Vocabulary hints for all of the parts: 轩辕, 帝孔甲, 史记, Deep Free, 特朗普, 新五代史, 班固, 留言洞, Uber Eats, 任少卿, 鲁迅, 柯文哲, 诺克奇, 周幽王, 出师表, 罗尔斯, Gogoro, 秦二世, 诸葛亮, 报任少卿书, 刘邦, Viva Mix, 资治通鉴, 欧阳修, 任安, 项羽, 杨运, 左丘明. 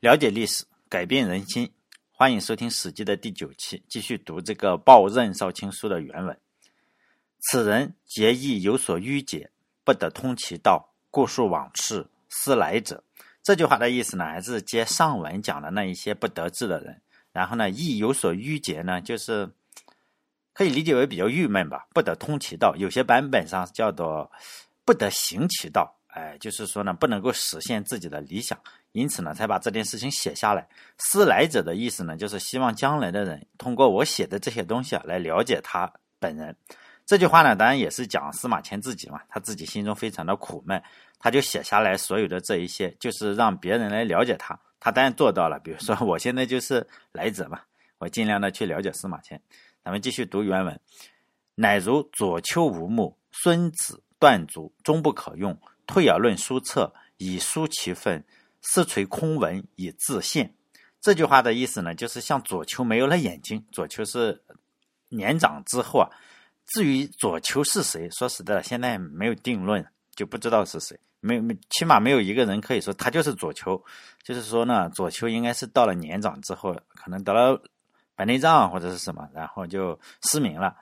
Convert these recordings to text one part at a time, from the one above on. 了解历史，改变人心。欢迎收听《史记》的第9期，继续读这个报任少卿书的原文。此人节义有所迂解，不得通其道，故述往事，思来者。这句话的意思呢，还是接上文讲的那一些不得志的人。然后呢，义有所迂解呢，就是可以理解为比较郁闷吧，不得通其道。有些版本上叫做不得行其道。就是说呢，不能够实现自己的理想，因此呢，才把这件事情写下来。思来者的意思呢，就是希望将来的人通过我写的这些东西啊，来了解他本人。这句话呢，当然也是讲司马迁自己嘛，他自己心中非常的苦闷，他就写下来所有的这一些，就是让别人来了解他。他当然做到了，比如说我现在就是来者嘛，我尽量的去了解司马迁。咱们继续读原文，乃如左丘无目，孙子断足，终不可用。推而论书策，以抒其愤；思垂空文，以自现。这句话的意思呢，就是像左丘没有了眼睛。左丘是年长之后啊，至于左丘是谁，说实在的，现在没有定论，就不知道是谁。起码没有一个人可以说他就是左丘。就是说呢，左丘应该是到了年长之后，可能得了白内障或者是什么，然后就失明了。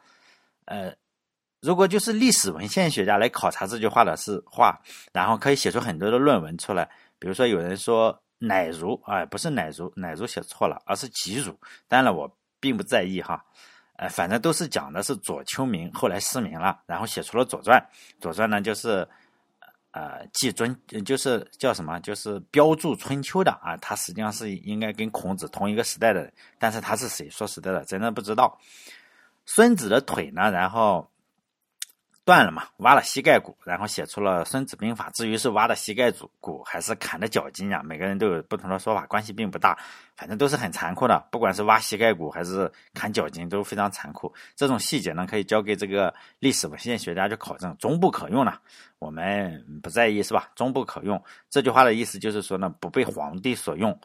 如果就是历史文献学家来考察这句话的话，然后可以写出很多的论文出来。比如说有人说乃如，不是乃如，乃如写错了，而是即如。当然我并不在意哈，反正都是讲的是左丘明后来失明了，然后写出了《左传》。《左传》呢就是记尊，就是叫什么，就是标注春秋的啊。他实际上是应该跟孔子同一个时代的人，但是他是谁，说实在的，真的不知道。孙子的腿呢，然后断了嘛，挖了膝盖骨，然后写出了《孙子兵法》。至于是挖的膝盖骨还是砍的脚筋啊，每个人都有不同的说法，关系并不大，反正都是很残酷的。不管是挖膝盖骨还是砍脚筋，都非常残酷。这种细节呢，可以交给这个历史文献学家去考证。终不可用呢，我们不在意是吧？终不可用这句话的意思就是说呢，不被皇帝所用。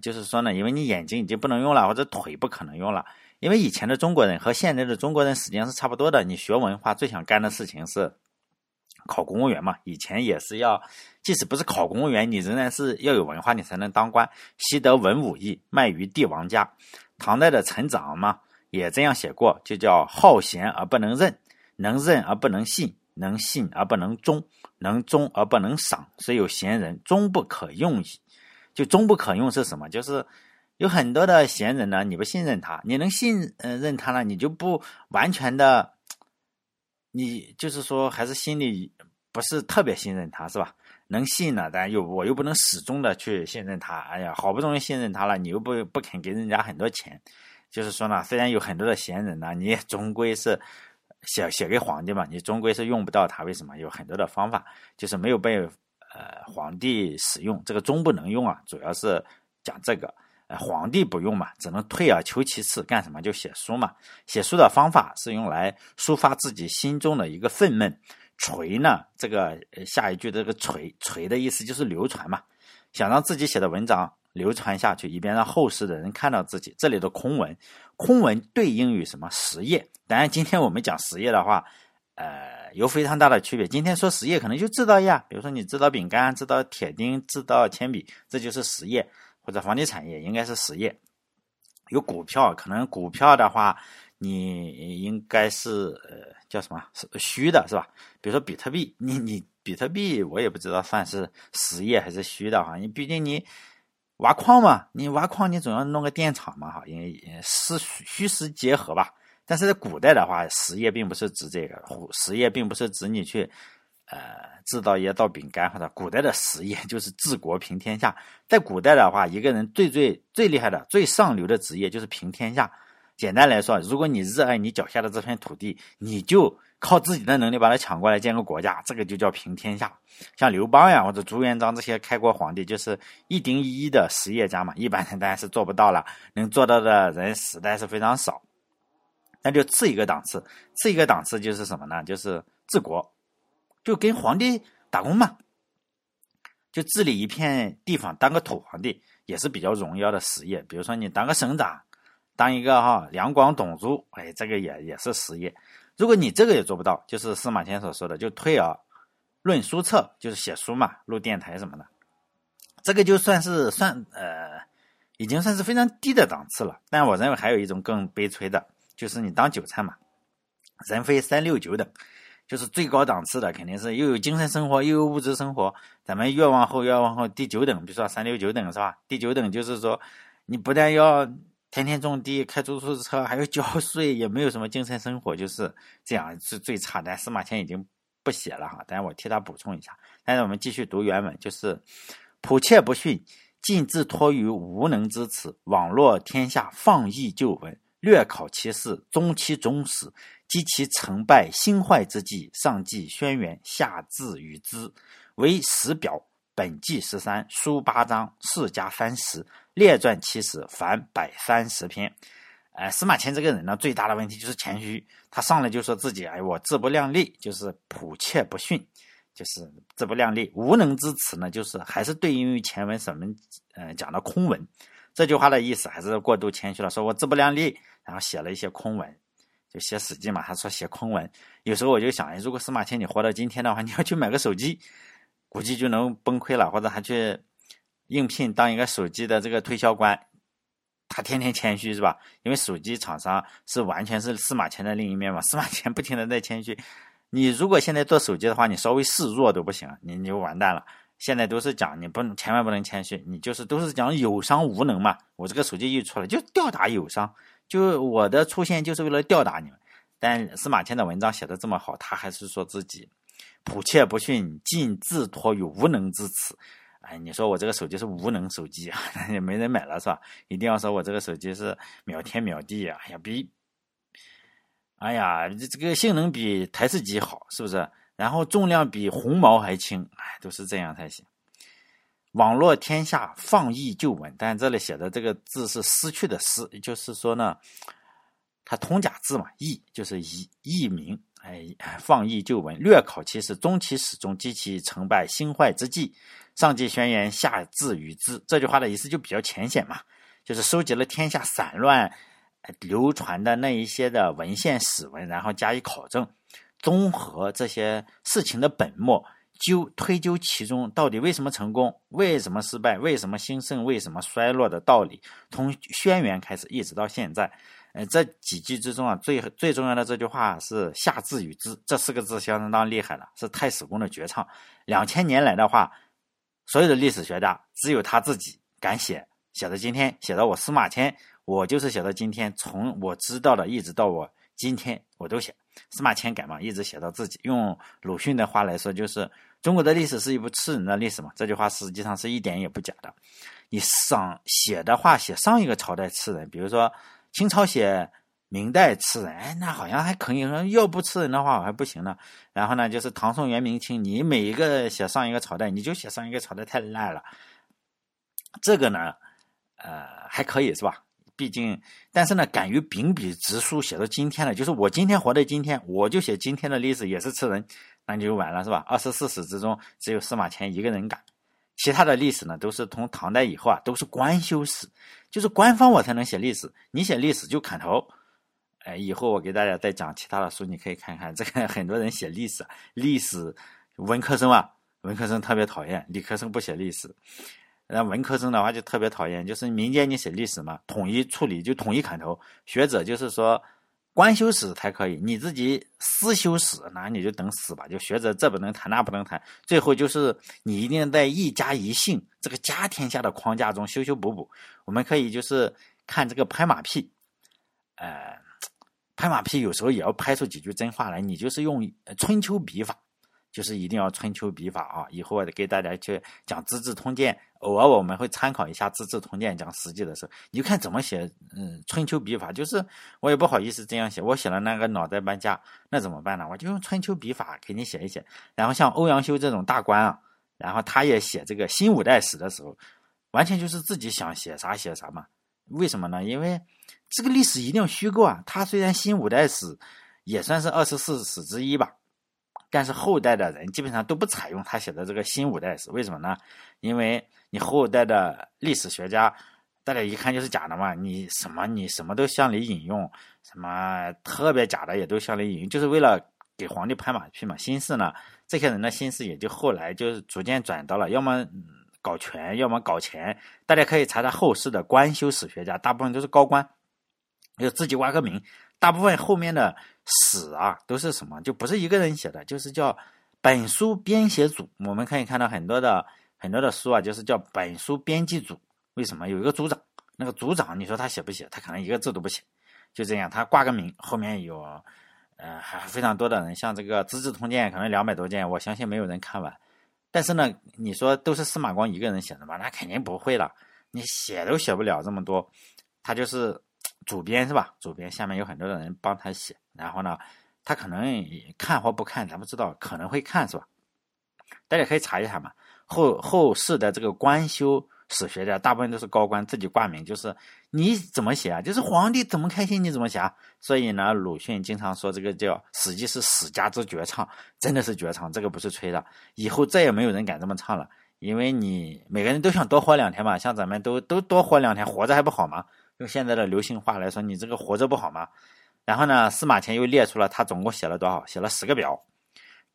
就是说呢，因为你眼睛已经不能用了，或者腿不可能用了。因为以前的中国人和现在的中国人实际上是差不多的，你学文化最想干的事情是考公务员嘛。以前也是要，即使不是考公务员，你仍然是要有文化，你才能当官。习得文武艺，卖于帝王家。唐代的陈长嘛，也这样写过，就叫好贤而不能任，能任而不能信，能信而不能忠，能忠而不能赏，虽有贤人，终不可用矣。就终不可用是什么？就是有很多的贤人呢，你不信任他，你能信任他呢，你就不完全的，你就是说还是心里不是特别信任他，是吧？能信呢，但我又不能始终的去信任他。哎呀，好不容易信任他了，你又不肯给人家很多钱，就是说呢，虽然有很多的贤人呢，你也终归是写给皇帝嘛，你终归是用不到他。为什么？有很多的方法，就是没有被皇帝使用。这个终不能用啊，主要是讲这个，皇帝不用嘛，只能退而求其次。干什么？就写书嘛。写书的方法是用来抒发自己心中的一个愤懑。垂呢，这个下一句这个垂的意思就是流传嘛，想让自己写的文章流传下去，以便让后世的人看到自己。这里的空文，空文对应于什么？实业。当然今天我们讲实业的话，有非常大的区别。今天说实业可能就制造业，比如说你制造饼干，制造铁钉，制造铅笔，这就是实业，或者房地产业应该是实业。有股票，可能股票的话你应该是叫什么虚的，是吧？比如说比特币，你比特币我也不知道算是实业还是虚的哈，你毕竟你挖矿嘛，你挖矿你总要弄个电厂嘛哈，因为是虚实结合吧。但是在古代的话，实业并不是指这个，实业并不是指你去制造业造饼干，或者古代的实业就是治国平天下。在古代的话，一个人最厉害的最上流的职业就是平天下。简单来说，如果你热爱你脚下的这片土地，你就靠自己的能力把它抢过来建个国家，这个就叫平天下。像刘邦呀或者朱元璋这些开国皇帝，就是一丁一一的实业家嘛，一般人当然是做不到了，能做到的人实在是非常少。那就次一个档次，次一个档次就是什么呢？就是治国，就跟皇帝打工嘛，就治理一片地方，当个土皇帝也是比较荣耀的实业。比如说你当个省长，当一个两广董督，这个也是实业。如果你这个也做不到，就是司马迁所说的，就推而论书策，就是写书嘛，录电台什么的，这个就算是已经算是非常低的档次了。但我认为还有一种更悲催的，就是你当韭菜嘛，人非369等，就是最高档次的肯定是又有精神生活又有物质生活，咱们越往后第9等，比如说369等是吧，第9等就是说你不但要天天种地开出租车还要交税，也没有什么精神生活，就是这样是最差的。司马迁已经不写了哈，但是我替他补充一下。但是我们继续读原文，就是普切不逊，尽自托于无能之耻，网络天下，放逸旧闻，略考其事，终其终始，及其成败兴坏之际，上纪轩辕，下至与之，为史表，本纪13，书8章，世家30，列传70，凡130篇。司马迁这个人呢，最大的问题就是谦虚。他上来就说自己，我自不量力，就是普切不逊，就是自不量力。无能之耻呢，就是还是对应于前文什么讲的空文。这句话的意思还是过度谦虚了，说我自不量力，然后写了一些空文，就写史记嘛，他说写空文。有时候我就想，如果司马迁你活到今天的话，你要去买个手机，估计就能崩溃了，或者还去应聘当一个手机的这个推销官。他天天谦虚是吧？因为手机厂商是完全是司马迁的另一面嘛。司马迁不停的在谦虚，你如果现在做手机的话，你稍微示弱都不行，你就完蛋了。现在都是讲你不能，千万不能谦虚，你就是都是讲友商无能嘛。我这个手机一出来就吊打友商，就我的出现就是为了吊打你们。但司马迁的文章写的这么好，他还是说自己普切不逊，尽自托于无能之耻。你说我这个手机是无能手机啊，也没人买了是吧？一定要说我这个手机是秒天秒地啊！这个性能比台式机好，是不是？然后重量比鸿毛还轻，都是这样才行。网络天下，放逸旧闻，但这里写的这个字是失去的失，就是说呢，它通假字嘛，逸就是逸名。放逸旧闻，略考其事，终其始终，及其成败兴坏之际，上纪轩辕，下至与之。这句话的意思就比较浅显嘛，就是收集了天下散乱流传的那一些的文献史文，然后加以考证，综合这些事情的本末，推究其中到底为什么成功，为什么失败，为什么兴盛，为什么衰落的道理，从轩辕开始一直到现在。这几句之中啊，最重要的这句话是下至与之，这4个字相当厉害了，是太史公的绝唱。2000年来的话，所有的历史学家只有他自己敢写到今天，写到我司马迁，我就是写到今天，从我知道的一直到我今天我都写。司马迁敢嘛，一直写到自己。用鲁迅的话来说，就是中国的历史是一部吃人的历史嘛，这句话实际上是一点也不假的。你写的话，写上一个朝代吃人，比如说清朝写明代吃人，那好像还可以，要不吃人的话还不行呢。然后呢，就是唐宋元明清，你每一个写上一个朝代，你就写上一个朝代太烂了。这个呢，还可以是吧？毕竟，但是呢，敢于秉笔直书写到今天了，就是我今天活到今天，我就写今天的历史也是吃人，那就完了是吧？24史之中，只有司马迁一个人敢。其他的历史呢，都是从唐代以后啊，都是官修史，就是官方我才能写历史，你写历史就砍头。以后我给大家再讲其他的书，你可以看看这个。很多人写历史文科生特别讨厌，理科生不写历史，那文科生的话就特别讨厌。就是民间你写历史嘛，统一处理就统一砍头，学者就是说官修史才可以，你自己私修史那你就等死吧。就学者这不能谈那不能谈，最后就是你一定在一家一姓这个家天下的框架中修修补补。我们可以就是看这个拍马屁，拍马屁有时候也要拍出几句真话来，你就是用春秋笔法，就是一定要春秋笔法啊！以后我给大家去讲《资治通鉴》，偶尔我们会参考一下《资治通鉴》讲史记的时候，你就看怎么写，春秋笔法。就是我也不好意思这样写，我写了那个脑袋搬家，那怎么办呢？我就用春秋笔法给你写一写。然后像欧阳修这种大官啊，然后他也写这个新五代史的时候，完全就是自己想写啥写啥嘛。为什么呢？因为这个历史一定要虚构啊。他虽然新五代史也算是24史之一吧。但是后代的人基本上都不采用他写的这个新五代史，为什么呢？因为你后代的历史学家，大家一看就是假的嘛，你什么都向里引用，什么特别假的也都向里引用，就是为了给皇帝拍马屁嘛。心思呢，这些人的心思也就后来就是逐渐转到了，要么搞权，要么搞钱。大家可以查查后世的官修史学家，大部分都是高官，就自己挖个名。大部分后面的史啊，都是什么？就不是一个人写的，就是叫本书编写组。我们可以看到很多的书啊，就是叫本书编辑组。为什么？有一个组长，那个组长你说他写不写？他可能一个字都不写，就这样，他挂个名，后面有。非常多的人，像这个《资治通鉴》可能200多件，我相信没有人看完。但是呢，你说都是司马光一个人写的吧？那肯定不会了，你写都写不了这么多。他就是主编是吧？主编下面有很多的人帮他写，然后呢，他可能看或不看，咱不知道，可能会看是吧？大家可以查一下嘛。后世的这个官修史学家，大部分都是高官自己挂名，就是你怎么写啊？就是皇帝怎么开心你怎么写啊。所以呢，鲁迅经常说这个叫《史记》是史家之绝唱，真的是绝唱，这个不是吹的。以后再也没有人敢这么唱了，因为你每个人都想多活2天嘛，像咱们都多活2天，活着还不好吗？用现在的流行话来说，你这个活着不好吗？然后呢，司马迁又列出了他总共写了多少，写了10个表。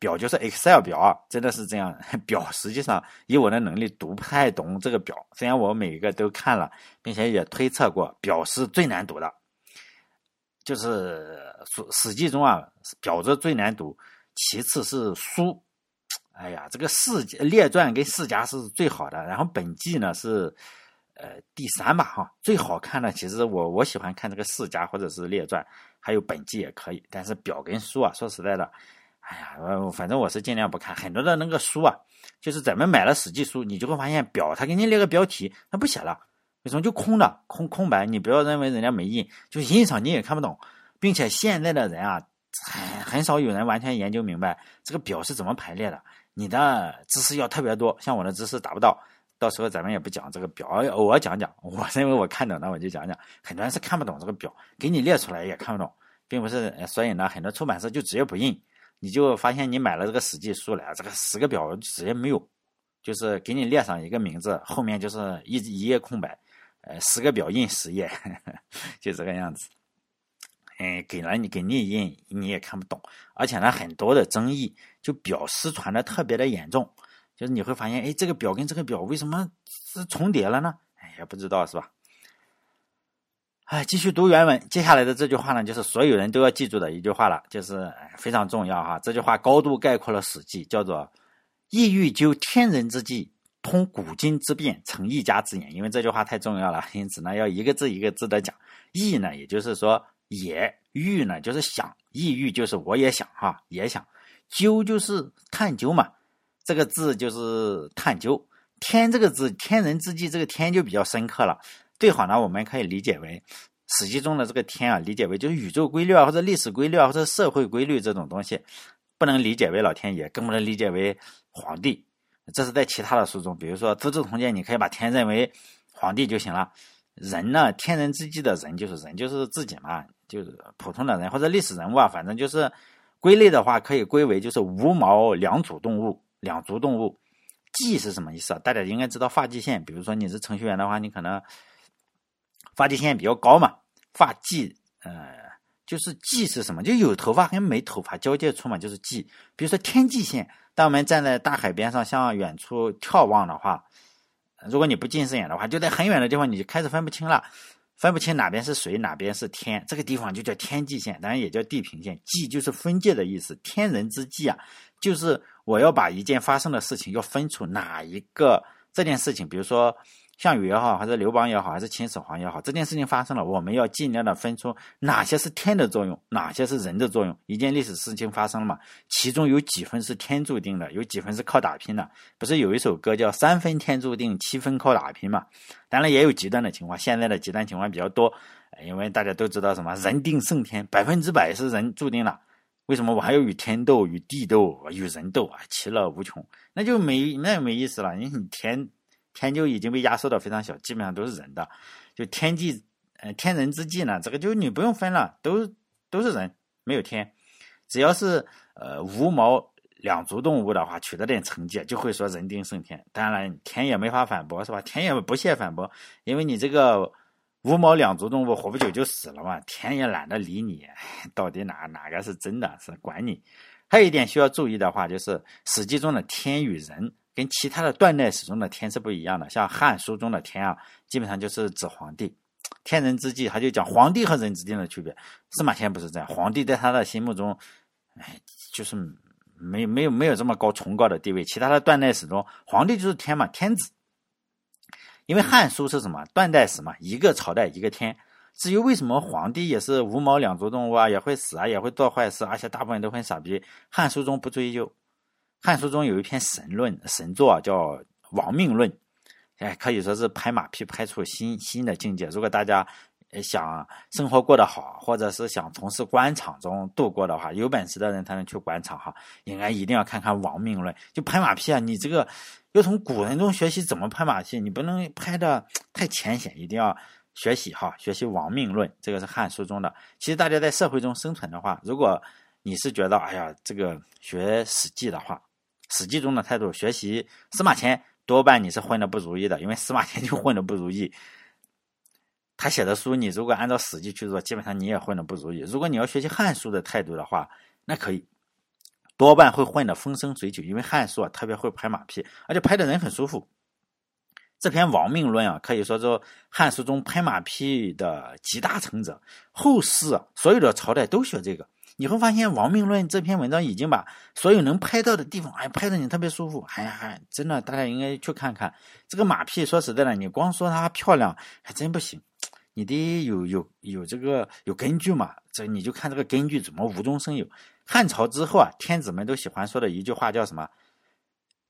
表就是 Excel 表啊，真的是这样。表实际上以我的能力读不太懂这个表，虽然我每一个都看了，并且也推测过，表是最难读的，就是史记中啊，表是最难读，其次是书。哎呀，这个列传跟世家是最好的，然后本纪呢是第3吧哈，最好看的其实我喜欢看这个世家或者是列传，还有本纪也可以，但是表跟书啊，说实在的。哎呀，反正我是尽量不看很多的那个书啊，就是咱们买了史记书，你就会发现表他给你列个标题，他不写了，为什么就空的空白？你不要认为人家没印，就印上你也看不懂，并且现在的人啊，很少有人完全研究明白这个表是怎么排列的。你的知识要特别多，像我的知识达不到，到时候咱们也不讲这个表，偶尔讲讲。我认为我看懂了我就讲讲，很多人是看不懂这个表，给你列出来也看不懂，并不是。所以呢，很多出版社就直接不印。你就发现你买了这个史记书来，这个10个表直接没有，就是给你列上一个名字，后面就是一页空白，10个表印10页，呵呵，就这个样子。给你印你也看不懂，而且呢很多的争议，就表失传的特别的严重，就是你会发现，这个表跟这个表为什么是重叠了呢？也不知道是吧？继续读原文。接下来的这句话呢，就是所有人都要记住的一句话了，就是非常重要哈。这句话高度概括了《史记》，叫做“意欲究天人之际，通古今之变，成一家之言”。因为这句话太重要了，因此呢要一个字一个字的讲。意呢，也就是说也；欲呢，就是想。意欲就是我也想哈，也想。究就是探究嘛，这个字就是探究。天这个字，天人之际，这个天就比较深刻了。最好呢，我们可以理解为史记中的这个天啊，理解为就是宇宙规律啊，或者历史规律啊，或者社会规律这种东西，不能理解为老天爷，更不能理解为皇帝。这是在其他的书中，比如说《资治通鉴》，你可以把天认为皇帝就行了。人呢，天人之际的人就是自己嘛，就是普通的人或者历史人物啊，反正就是归类的话，可以归为就是无毛两足动物。际是什么意思啊？大家应该知道发际线，比如说你是程序员的话，你可能。发际线比较高嘛，发际就是际是什么？就有头发跟没头发交界处嘛，就是际。比如说天际线，当我们站在大海边上向远处眺望的话，如果你不近视眼的话，就在很远的地方你就开始分不清哪边是水哪边是天，这个地方就叫天际线，当然也叫地平线。际就是分界的意思，天人之际啊，就是我要把一件发生的事情要分出哪一个这件事情，比如说。项羽也好，还是刘邦也好，还是秦始皇也好，这件事情发生了，我们要尽量的分出哪些是天的作用，哪些是人的作用。一件历史事情发生了嘛，其中有几分是天注定的，有几分是靠打拼的。不是有一首歌叫3分天注定，7分靠打拼嘛？当然也有极端的情况，现在的极端情况比较多，因为大家都知道什么人定胜天，100%是人注定了。为什么我还要与天斗、与地斗、与人斗啊？其乐无穷，那就没意思了，因为你天就已经被压缩的非常小，基本上都是人的。就天人之际呢，这个就你不用分了，都是人，没有天。只要是无毛两足动物的话，取得点成绩就会说人定胜天。当然天也没法反驳是吧？天也不屑反驳，因为你这个无毛两足动物活不久就死了嘛，天也懒得理你，到底哪个是真的，是管你。还有一点需要注意的话，就是史记中的天与人跟其他的断代史中的天是不一样的。像《汉书》中的天啊，基本上就是指皇帝，天人之际，他就讲皇帝和人之间的区别。司马迁不是这样，皇帝在他的心目中，就是没有这么高崇高的地位。其他的断代史中，皇帝就是天嘛，天子。因为《汉书》是什么？断代史嘛，一个朝代一个天。至于为什么皇帝也是五毛两足动物啊，也会死啊，也会做坏事，而且大部分都很傻逼，《汉书》中不追究。《汉书》中有一篇神作啊，叫《亡命论》，可以说是拍马屁拍出新的境界。如果大家想生活过得好，或者是想从事官场中度过的话，有本事的人才能去官场哈，应该一定要看看《亡命论》。就拍马屁啊，你这个要从古人中学习怎么拍马屁，你不能拍的太浅显，一定要学习哈，学习《亡命论》，这个是《汉书》中的。其实大家在社会中生存的话，如果你是觉得哎呀，这个学《史记》的话，《史记》中的态度，学习司马迁，多半你是混得不如意的，因为司马迁就混得不如意。他写的书，你如果按照《史记》去做，基本上你也混得不如意。如果你要学习《汉书》的态度的话，那可以，多半会混得风生水起，因为《汉书》啊特别会拍马屁，而且拍的人很舒服。这篇《亡命论》啊，可以说是《汉书》中拍马屁的集大成者。后世啊，所有的朝代都学这个，你会发现《亡命论》这篇文章已经把所有能拍到的地方，哎，拍的你特别舒服。哎，真的，大家应该去看看这个马屁。说实在的，你光说它漂亮还真不行。你得有这个有根据嘛，这你就看这个根据怎么无中生有。汉朝之后啊，天子们都喜欢说的一句话叫什么？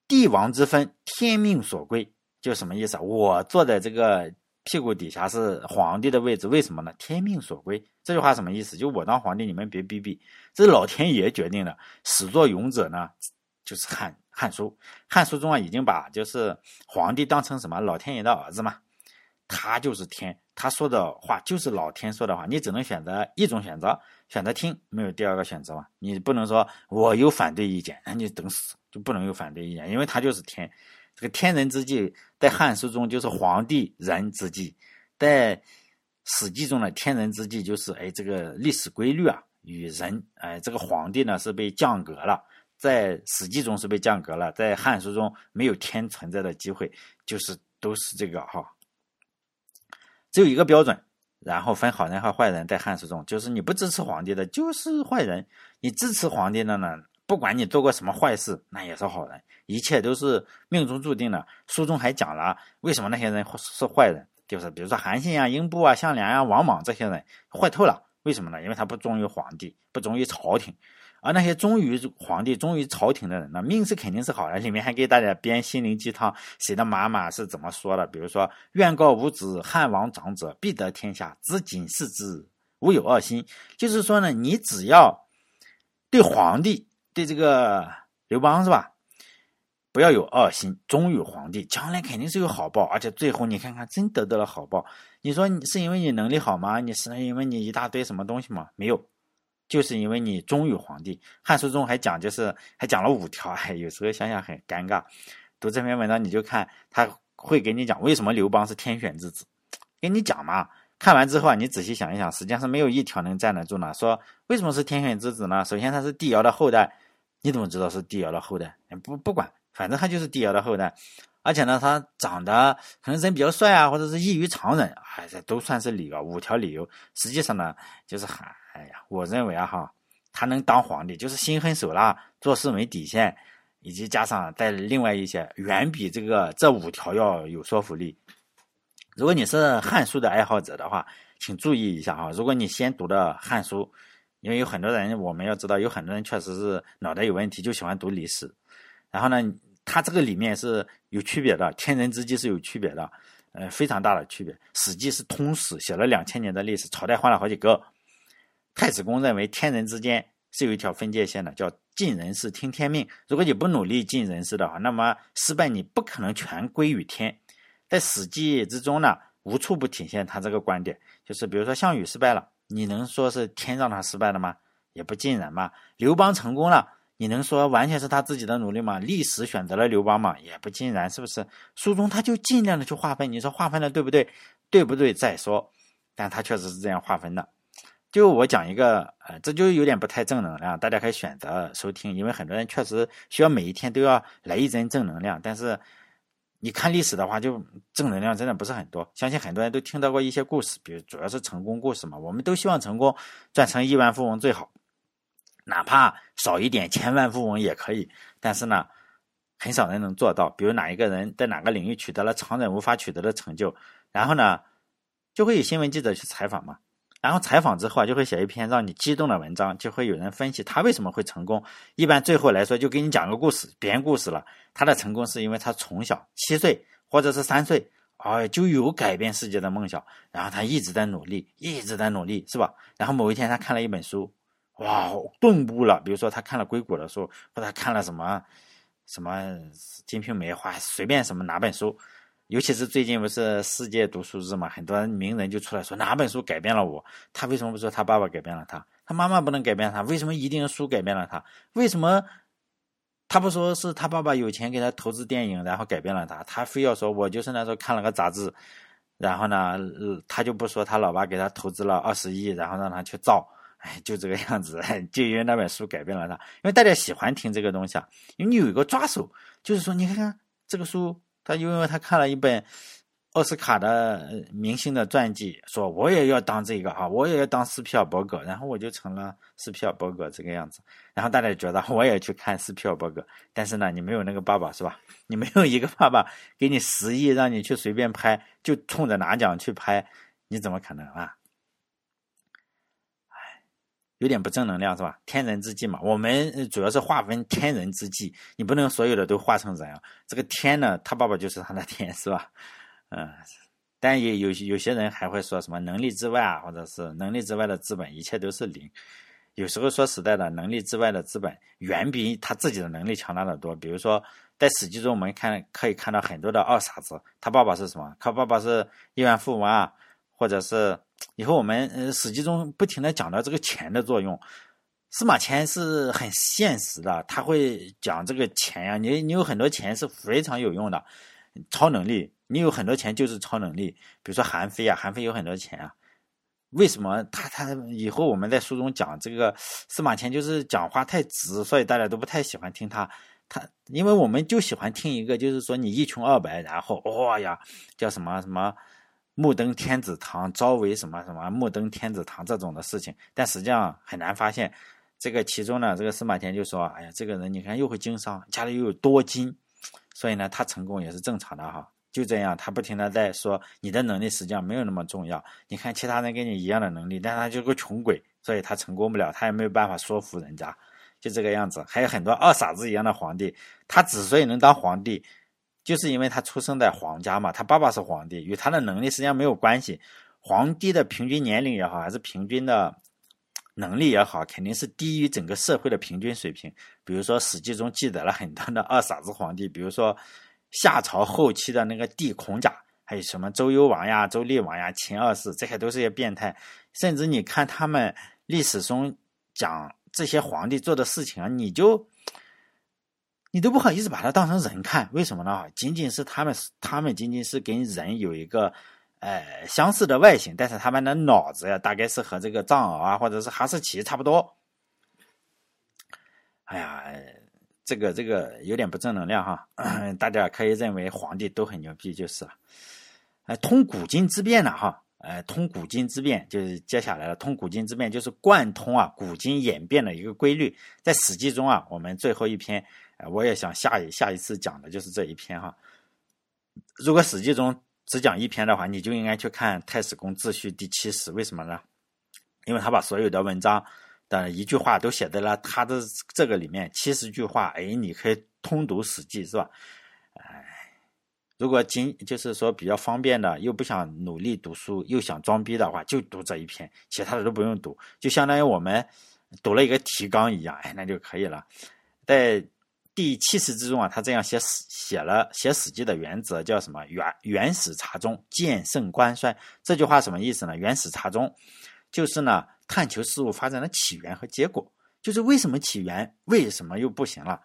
帝王之分，天命所归，就什么意思啊？我坐在这个屁股底下是皇帝的位置，为什么呢？天命所归，这句话什么意思？就我当皇帝，你们别逼逼，这是老天爷决定的。始作俑者呢，就是《汉书》。《汉书》中啊，已经把就是皇帝当成什么老天爷的儿子嘛，他就是天。他说的话就是老天说的话，你只能选择一种选择听，没有第二个选择嘛。你不能说我有反对意见，你等死，就不能有反对意见，因为他就是天。这个天人之际，在《汉书》中就是皇帝人之际，在《史记》中的天人之际就是这个历史规律啊与人，这个皇帝呢是被降格了，在《史记》中是被降格了，在《汉书》中没有天存在的机会，就是都是这个哈。只有一个标准，然后分好人和坏人。在《汉书》中就是你不支持皇帝的就是坏人，你支持皇帝的呢，不管你做过什么坏事，那也是好人，一切都是命中注定的。书中还讲了为什么那些人是坏人，就是比如说韩信啊、英布啊、项梁啊、王莽，这些人坏透了，为什么呢？因为他不忠于皇帝，不忠于朝廷。而那些忠于皇帝、忠于朝廷的人呢，命是肯定是好的。里面还给大家编心灵鸡汤，谁的妈妈是怎么说的？比如说，愿告吾子，汉王长者，必得天下。知谨视之，无有二心。就是说呢，你只要对皇帝、对这个刘邦是吧，不要有二心，忠于皇帝，将来肯定是有好报。而且最后你看看，真得到了好报。你说你是因为你能力好吗？你是因为你一大堆什么东西吗？没有。就是因为你忠于皇帝。《汉书》中还讲，就是还讲了5条，有时候想想很尴尬。读这篇文章你就看，他会给你讲为什么刘邦是天选之子，给你讲嘛。看完之后啊，你仔细想一想，实际上是没有一条能站得住呢。说为什么是天选之子呢？首先他是帝尧的后代，你怎么知道是帝尧的后代？不管，反正他就是帝尧的后代。而且呢，他长得可能人比较帅啊，或者是异于常人，这都算是理由。5条理由，实际上呢，就是我认为啊哈，他能当皇帝就是心狠手辣、做事没底线，以及加上带另外一些，远比这5条要有说服力。如果你是《汉书》的爱好者的话，请注意一下哈。如果你先读的《汉书》，因为有很多人我们要知道，有很多人确实是脑袋有问题，就喜欢读历史，然后呢。它这个里面是有区别的，天人之际是有区别的，非常大的区别。《史记》是通史，写了2000年的历史，朝代换了好几个。太史公认为天人之间是有一条分界线的，叫尽人事听天命。如果你不努力尽人事的话，那么失败你不可能全归于天。在《史记》之中呢，无处不体现他这个观点，就是比如说项羽失败了，你能说是天让他失败的吗？也不尽然嘛。刘邦成功了，你能说完全是他自己的努力吗？历史选择了刘邦嘛，也不尽然，是不是？书中他就尽量的去划分，你说划分的对不对？对不对再说，但他确实是这样划分的。就我讲一个，这就有点不太正能量，大家可以选择收听，因为很多人确实需要每一天都要来一针正能量，但是你看历史的话，就正能量真的不是很多。相信很多人都听到过一些故事，比如主要是成功故事嘛，我们都希望成功，赚成亿万富翁最好，哪怕少一点千万富翁也可以，但是呢，很少人能做到。比如哪一个人在哪个领域取得了常人无法取得的成就，然后呢，就会有新闻记者去采访嘛。然后采访之后就会写一篇让你激动的文章，就会有人分析他为什么会成功。一般最后来说就给你讲个故事，编故事了。他的成功是因为他从小7岁或者是3岁，就有改变世界的梦想，然后他一直在努力，是吧？然后某一天他看了一本书，哇，顿悟了。比如说他看了硅谷的书，或者看了什么金瓶梅花，随便什么哪本书。尤其是最近不是世界读书日嘛，很多名人就出来说哪本书改变了我。他为什么不说他爸爸改变了他，他妈妈不能改变他，为什么一定书改变了他？为什么他不说是他爸爸有钱给他投资电影然后改变了他，他非要说我就是那时候看了个杂志，然后呢，他就不说他老爸给他投资了20亿然后让他去造，就这个样子，就因为那本书改变了他。因为大家喜欢听这个东西啊，因为你有一个抓手，就是说你看这个书，他因为他看了一本奥斯卡的明星的传记，说我也要当这个啊，我也要当斯皮尔伯格，然后我就成了斯皮尔伯格这个样子。然后大家觉得我也去看斯皮尔伯格，但是呢，你没有那个爸爸，是吧？你没有一个爸爸给你10亿让你去随便拍，就冲着拿奖去拍，你怎么可能啊？有点不正能量，是吧？天人之际嘛，我们主要是划分天人之际，你不能所有的都划成人啊。这个天呢，他爸爸就是他的天，是吧？但也有些人还会说什么能力之外啊，或者是能力之外的资本，一切都是零。有时候说实在的，能力之外的资本远比他自己的能力强大的多。比如说，在史记中我们可以看到很多的二傻子，他爸爸是什么？他爸爸是亿万富翁啊，或者是。以后我们史记中不停的讲到这个钱的作用，司马迁是很现实的，他会讲这个钱呀，你有很多钱是非常有用的，超能力，你有很多钱就是超能力。比如说韩非有很多钱啊，为什么他以后我们在书中讲这个司马迁就是讲话太直，所以大家都不太喜欢听他，因为我们就喜欢听一个就是说你一穷二白，然后叫什么什么。目登天子堂，招为什么什么目登天子堂这种的事情，但实际上很难发现这个其中呢，这个司马迁就说，哎呀，这个人你看又会经商，家里又有多金，所以呢他成功也是正常的哈。就这样，他不停的在说你的能力实际上没有那么重要，你看其他人跟你一样的能力，但他就是个穷鬼，所以他成功不了，他也没有办法说服人家，就这个样子。还有很多二傻子一样的皇帝，他之所以能当皇帝，就是因为他出生在皇家嘛，他爸爸是皇帝，与他的能力实际上没有关系。皇帝的平均年龄也好，还是平均的能力也好，肯定是低于整个社会的平均水平。比如说史记中记载了很多的二傻子皇帝，比如说夏朝后期的那个帝孔甲，还有什么周幽王呀、周厉王呀、秦二世，这些都是些变态。甚至你看他们历史中讲这些皇帝做的事情啊，你都不好意思把它当成人看，为什么呢？他们仅仅是跟人有一个相似的外形，但是他们的脑子呀，大概是和这个藏獒啊，或者是哈士奇差不多。哎呀，这个有点不正能量哈，大家可以认为皇帝都很牛逼就是了。通古今之变呢哈，通古今之变就是接下来了。通古今之变就是贯通啊古今演变的一个规律。在史记中啊，我们最后一篇。我也想下一次讲的就是这一篇哈。如果史记中只讲一篇的话，你就应该去看《太史公自序》第70，为什么呢？因为他把所有的文章的一句话都写在了他的这个里面，70句话，你可以通读史记，是吧？如果就是说比较方便的，又不想努力读书，又想装逼的话，就读这一篇，其他的都不用读，就相当于我们读了一个提纲一样，那就可以了。在第70之中啊，他这样写史记的原则叫什么？原始查中，见胜观衰。这句话什么意思呢？原始查中就是呢，探求事物发展的起源和结果，就是为什么起源，为什么又不行了，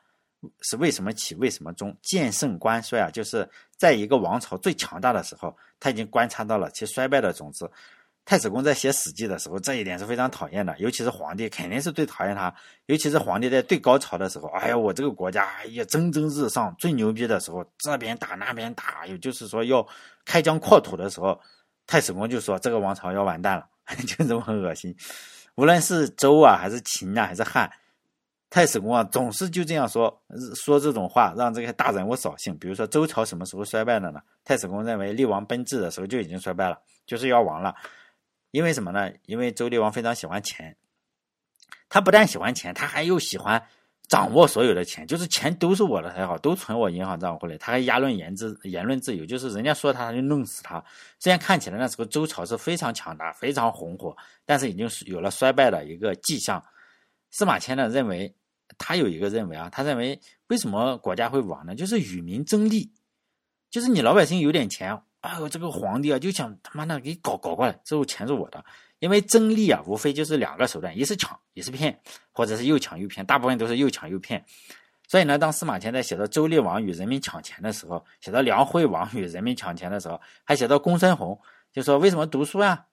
是为什么起，为什么终。见胜观衰啊，就是在一个王朝最强大的时候，他已经观察到了其衰败的种子，太子公在写史记的时候，这一点是非常讨厌的，尤其是皇帝肯定是最讨厌他，尤其是皇帝在最高潮的时候，哎呀，我这个国家也蒸蒸日上，最牛逼的时候，这边打那边打，也就是说要开疆扩土的时候，太史公就说这个王朝要完蛋了，就这么恶心。无论是周啊，还是秦啊，还是汉，太史公啊总是就这样说这种话，让这些大人物扫兴。比如说周朝什么时候衰败的呢？太史公认为厉王奔至的时候就已经衰败了，就是要亡了。因为什么呢？因为周厉王非常喜欢钱，他不但喜欢钱，他还又喜欢掌握所有的钱，就是钱都是我的才好，都存我银行账户里。他还压论言论自由，就是人家说他就弄死他。虽然看起来那时候周朝是非常强大、非常红火，但是已经有了衰败的一个迹象。司马迁呢认为，他有一个认为啊，他认为为什么国家会亡呢？就是与民争利，就是你老百姓有点钱。哎呦，这个皇帝啊，就想他妈的给搞过来，之后钱是我的。因为争利啊，无非就是两个手段，一是抢，一是骗，或者是又抢又骗，大部分都是又抢又骗。所以呢，当司马迁在写到周厉王与人民抢钱的时候，写到梁惠王与人民抢钱的时候，还写到公孙弘，就说为什么读书啊？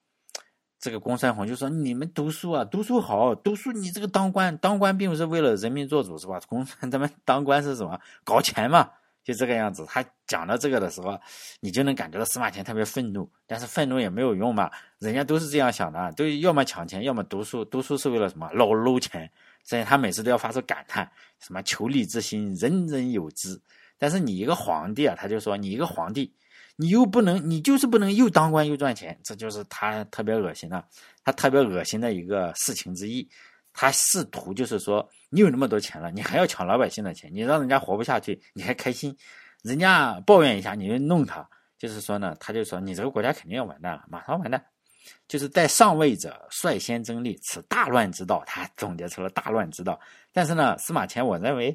这个公孙弘就说你们读书啊，读书好，读书你这个当官，当官并不是为了人民做主是吧？公孙咱们当官是什么？搞钱嘛。就这个样子，他讲到这个的时候，你就能感觉到司马迁特别愤怒，但是愤怒也没有用嘛，人家都是这样想的，都要么抢钱，要么读书，读书是为了什么？捞搂钱，所以他每次都要发出感叹，什么求利之心，人人有之。但是你一个皇帝啊，他就说你一个皇帝，你又不能，你就是不能又当官又赚钱，这就是他特别恶心的，他特别恶心的一个事情之一。他试图就是说你有那么多钱了，你还要抢老百姓的钱，你让人家活不下去你还开心，人家抱怨一下你就弄他，就是说呢，他就说你这个国家肯定要完蛋了，马上完蛋，就是在上位者率先争利，此大乱之道，他总结出了大乱之道。但是呢，司马迁我认为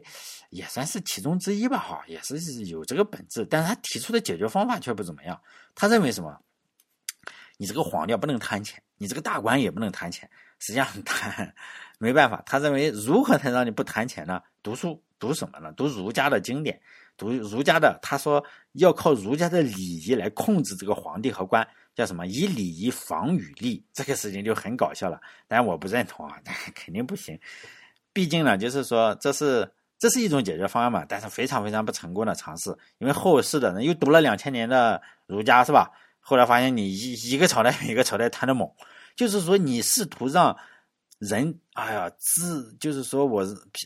也算是其中之一吧，哈，也是有这个本质，但是他提出的解决方法却不怎么样。他认为什么？你这个皇帝不能贪钱，你这个大官也不能贪钱，实际上贪没办法。他认为如何才让你不贪钱呢？读书，读什么呢？读儒家的经典，读儒家的，他说要靠儒家的礼仪来控制这个皇帝和官，叫什么以礼仪防与利，这个事情就很搞笑了，但我不认同啊，肯定不行。毕竟呢，就是说这是一种解决方案嘛，但是非常非常不成功的尝试，因为后世的人又读了2000年的儒家是吧？后来发现你一个朝代比一个朝代贪得猛，就是说你试图让人，哎呀，就是说我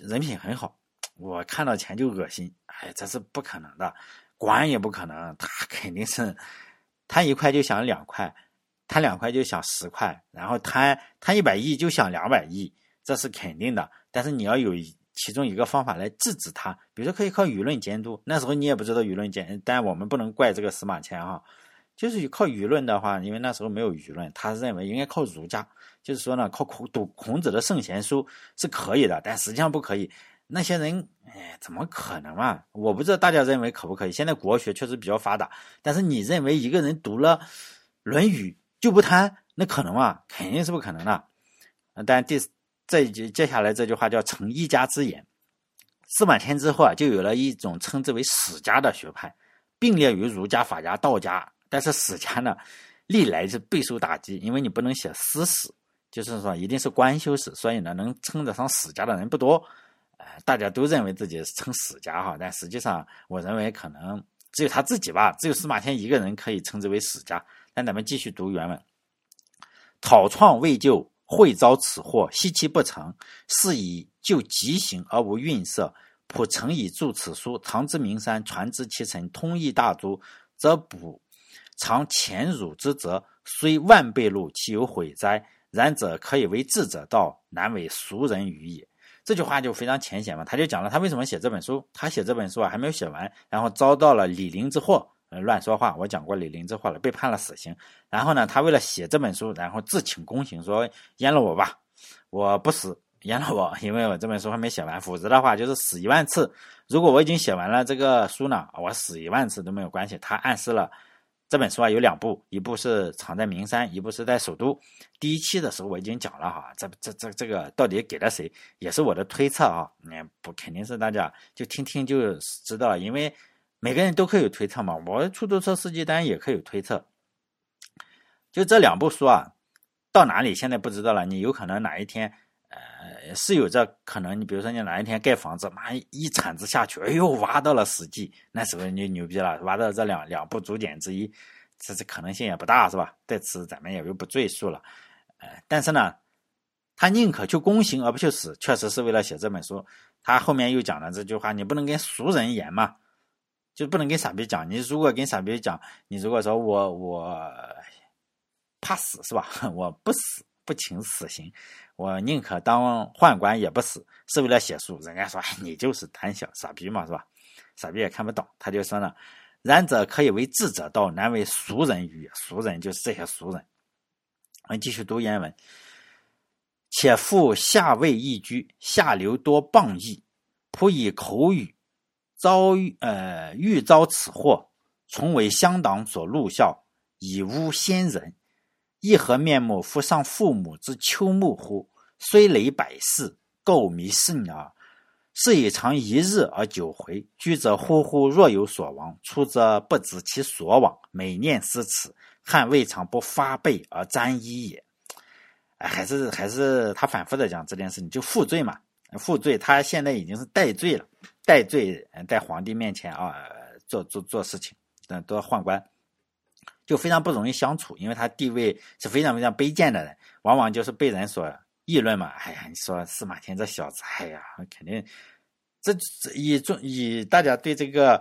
人品很好，我看到钱就恶心，哎，这是不可能的，官也不可能，他肯定是贪1块就想2块，贪2块就想10块，然后贪100亿就想200亿，这是肯定的。但是你要有其中一个方法来制止他，比如说可以靠舆论监督，那时候你也不知道舆论监，但我们不能怪这个司马迁啊。就是靠舆论的话，因为那时候没有舆论，他认为应该靠儒家，就是说呢，靠读孔子的圣贤书是可以的，但实际上不可以。那些人，哎，怎么可能啊？我不知道大家认为可不可以。现在国学确实比较发达，但是你认为一个人读了《论语》就不贪，那可能吗？肯定是不可能的。但接下来这句话叫成一家之言。司马迁之后啊，就有了一种称之为史家的学派，并列于儒家、法家、道家。但是史家呢，历来是备受打击，因为你不能写私史，就是说一定是官修史，所以呢，能称得上史家的人不多。大家都认为自己称史家哈，但实际上我认为可能只有他自己吧，只有司马迁一个人可以称之为史家。但咱们继续读原文：草创未就，会遭此祸，奚其不成？是以就极行而无愠色。仆诚以著此书，藏之名山，传之其臣，通义大诸，则补常前辱之责，虽万倍禄，其有悔哉？然者可以为智者道，难为俗人与也。这句话就非常浅显嘛，他就讲了他为什么写这本书。他写这本书啊还没有写完，然后遭到了李陵之祸，乱说话，我讲过李陵之祸了，被判了死刑。然后呢，他为了写这本书，然后自请宫刑，说阉了我吧，我不死，阉了我，因为我这本书还没写完，否则的话就是死10000次。如果我已经写完了这个书呢，我死10000次都没有关系。他暗示了这本书啊有2部，一部是藏在名山，一部是在首都。第一期的时候我已经讲了哈，这个到底给了谁，也是我的推测啊，不肯定是大家就听就知道了，因为每个人都可以有推测嘛，我出租车司机当然也可以有推测。就这2部书啊，到哪里现在不知道了，你有可能哪一天是有这可能，你比如说你哪一天盖房子，妈一铲子下去，哎呦挖到了史记，那时候你牛逼了，挖到这两部竹简之一，这是可能性也不大，是吧？在此咱们也就不赘述了。但是呢，他宁可去躬行而不去死，确实是为了写这本书。他后面又讲了这句话，你不能跟俗人言嘛，就不能跟傻逼讲。你如果跟傻逼讲，你如果说我怕死是吧？我不死，不请死刑，我宁可当宦官也不死，是为了写书。人家说你就是胆小傻逼嘛，是吧？傻逼也看不懂。他就说呢，然者可以为智者道，难为俗人愚。俗人就是这些俗人。我们继续读原文。且复下位一居，下流多谤议，仆以口语欲遭此祸，从为乡党所戮笑，以诬先人。亦何面目夫上父母之丘木乎？虽累百世，垢迷甚耳。是以常一日而久回，居者忽忽若有所亡，出则不知其所往。每念思此，汉未尝不发背而沾衣也。还是他反复的讲这件事，你就负罪嘛，负罪。他现在已经是戴罪了，戴罪在皇帝面前啊，做事情，做宦官。就非常不容易相处，因为他地位是非常非常卑贱的人，往往就是被人所议论嘛。哎呀，你说司马迁这小子，哎呀，肯定这以大家对这个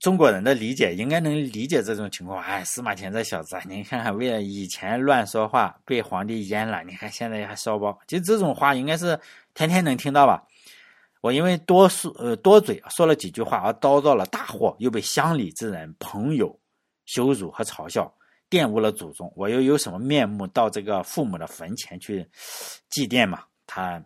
中国人的理解，应该能理解这种情况。哎，司马迁这小子，你看为了以前乱说话被皇帝阉了，你看现在还烧包，其实这种话应该是天天能听到吧。我因为多嘴说了几句话而遭到了大祸，又被乡里之人朋友羞辱和嘲笑，玷污了祖宗，我又有什么面目到这个父母的坟前去祭奠嘛？他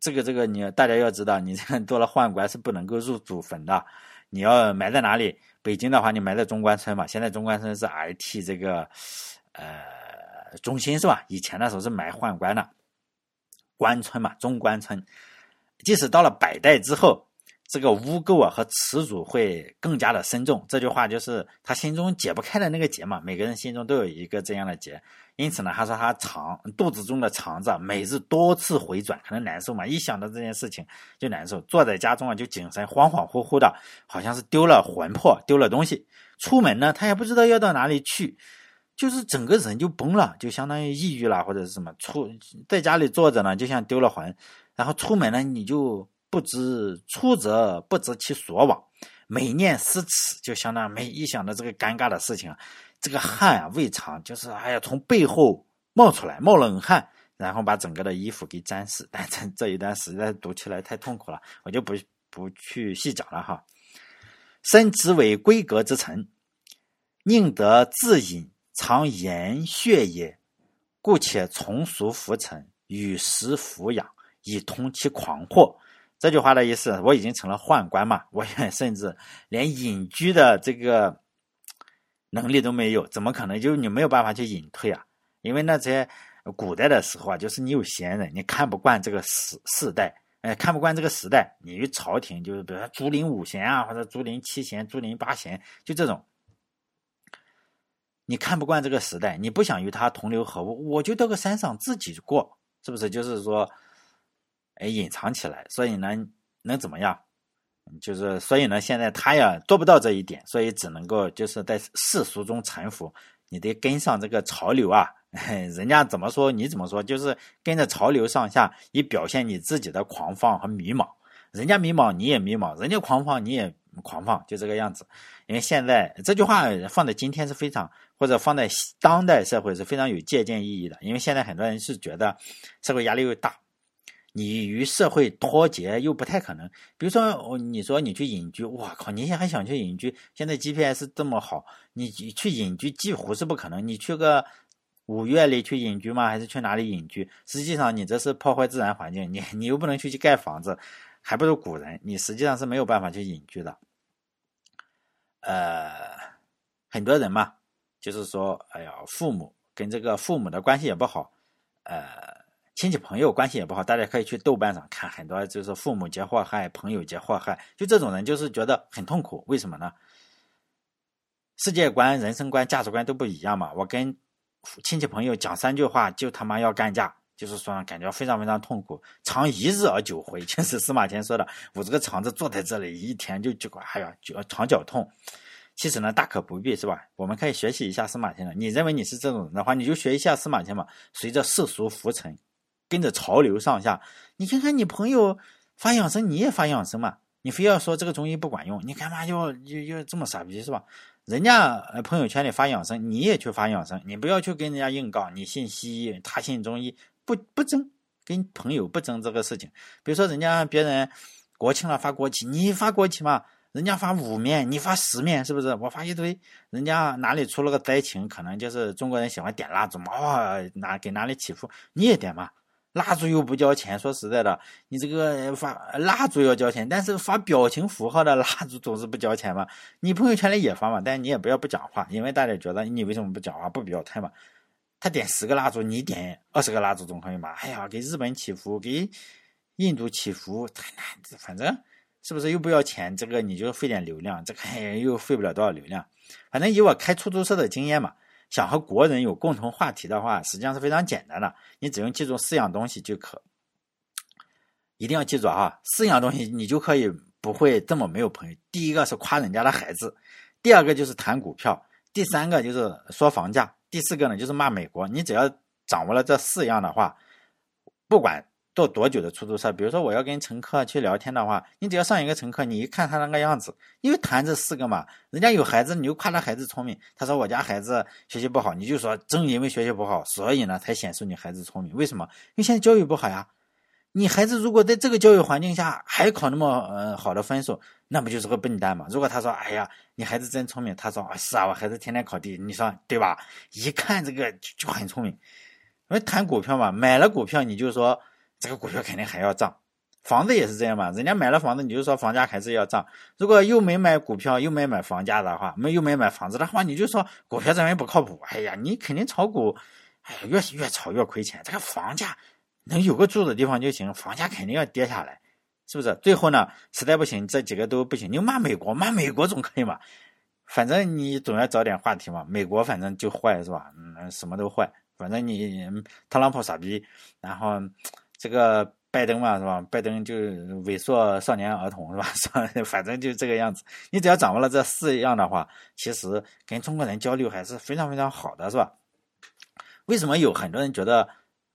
这个你大家要知道，你做了宦官是不能够入祖坟的，你要埋在哪里？北京的话，你埋在中关村嘛。现在中关村是 IT 这个中心是吧？以前那时候是埋宦官的，关村嘛，中关村。即使到了百代之后，这个污垢啊和耻辱会更加的深重，这句话就是他心中解不开的那个结嘛，每个人心中都有一个这样的结。因此呢，他说他肚子中的肠子每日多次回转，可能难受嘛，一想到这件事情就难受，坐在家中啊就精神恍恍惚惚的，好像是丢了魂魄，丢了东西。出门呢，他也不知道要到哪里去，就是整个人就崩了，就相当于抑郁了或者是什么。在家里坐着呢，就像丢了魂，然后出门呢，你就不知出则不知其所往，每念思此，就相当于每一想到这个尴尬的事情，这个汗啊未尝就是哎呀从背后冒出来，冒冷汗，然后把整个的衣服给沾湿。但这一段实在读起来太痛苦了，我就不去细讲了哈。身直为闺阁之臣，宁得自隐，常言血也，故且从俗服臣，与时俯仰，以通其狂惑。这句话的意思，我已经成了宦官嘛，我甚至连隐居的这个能力都没有，怎么可能？就是你没有办法去隐退啊。因为那些古代的时候啊，就是你有闲人，你看不惯这个世代，看不惯这个时代，你与朝廷就是比如说竹林五贤啊，或者竹林七贤、竹林八贤，就这种，你看不惯这个时代，你不想与他同流合污，我就到个山上自己过，是不是？就是说。隐藏起来，所以呢能怎么样？就是所以呢现在他也做不到这一点，所以只能够就是在世俗中沉浮，你得跟上这个潮流啊，人家怎么说你怎么说，就是跟着潮流上下，以表现你自己的狂放和迷茫。人家迷茫你也迷茫，人家狂放你也狂放，就这个样子。因为现在这句话放在今天是非常，或者放在当代社会是非常有借鉴意义的，因为现在很多人是觉得社会压力又大，你与社会脱节又不太可能。比如说你说你去隐居，哇靠，你还想去隐居，现在 GPS 这么好，你去隐居几乎是不可能。你去个五岳里去隐居吗？还是去哪里隐居？实际上你这是破坏自然环境，你又不能去盖房子，还不如古人，你实际上是没有办法去隐居的。很多人嘛，就是说哎呀，父母的关系也不好，亲戚朋友关系也不好，大家可以去豆瓣上看，很多就是父母皆祸害，朋友皆祸害，就这种人就是觉得很痛苦。为什么呢？世界观、人生观、价值观都不一样嘛。我跟亲戚朋友讲三句话就他妈要干架，就是说感觉非常非常痛苦，常一日而久回，就是司马迁说的，我这个肠子坐在这里一天就哎呀肠绞痛。其实呢大可不必，是吧？我们可以学习一下司马迁的，你认为你是这种人的话，你就学一下司马迁嘛，随着世俗浮沉，跟着潮流上下。你看看你朋友发养生你也发养生嘛，你非要说这个中医不管用，你干嘛要这么傻逼，是吧？人家朋友圈里发养生你也去发养生，你不要去跟人家硬杠，你信西医他信中医，不争，跟朋友不争这个事情。比如说别人国庆了发国旗，你发国旗嘛，人家发5面你发10面，是不是？我发一堆，人家哪里出了个灾情，可能就是中国人喜欢点蜡烛嘛，给哪里祈福你也点嘛。蜡烛又不交钱，说实在的，你这个发蜡烛要交钱，但是发表情符号的蜡烛总是不交钱嘛。你朋友圈里也发嘛，但你也不要不讲话，因为大家觉得你为什么不讲话不表态嘛。他点10个蜡烛，你点20个蜡烛总可以嘛？哎呀，给日本祈福，给印度祈福，反正是不是又不要钱？这个你就费点流量，这个、又费不了多少流量。反正以我开出租车的经验嘛，想和国人有共同话题的话，实际上是非常简单的，你只用记住4样东西就可。一定要记住啊，4样东西你就可以不会这么没有朋友。第一个是夸人家的孩子，第二个就是谈股票，第三个就是说房价。第4个呢就是骂美国，你只要掌握了这4样的话，不管坐多久的出租车，比如说我要跟乘客去聊天的话，你只要上一个乘客，你一看他那个样子，因为谈这4个嘛，人家有孩子你就夸他孩子聪明，他说我家孩子学习不好，你就说正因为学习不好，所以呢才显出你孩子聪明，为什么？因为现在教育不好呀，你孩子如果在这个教育环境下还考那么好的分数，那不就是个笨蛋吗？如果他说哎呀你孩子真聪明，他说啊、是啊我孩子天天考第一，你说对吧？一看这个就很聪明。因为谈股票嘛，买了股票你就说这个股票肯定还要涨，房子也是这样嘛，人家买了房子你就说房价还是要涨。如果又没买股票又没买房价的话，又没买房子的话，你就说股票认为不靠谱，哎呀你肯定炒股，哎呀越炒越亏钱，这个房价能有个住的地方就行，房价肯定要跌下来，是不是？最后呢实在不行这几个都不行，你骂美国，骂美国总可以嘛，反正你总要找点话题嘛，美国反正就坏，是吧？什么都坏，反正你特朗普傻逼，然后这个拜登嘛，是吧？拜登就猥琐少年儿童，是吧？反正就这个样子。你只要掌握了这4样的话，其实跟中国人交流还是非常非常好的，是吧？为什么有很多人觉得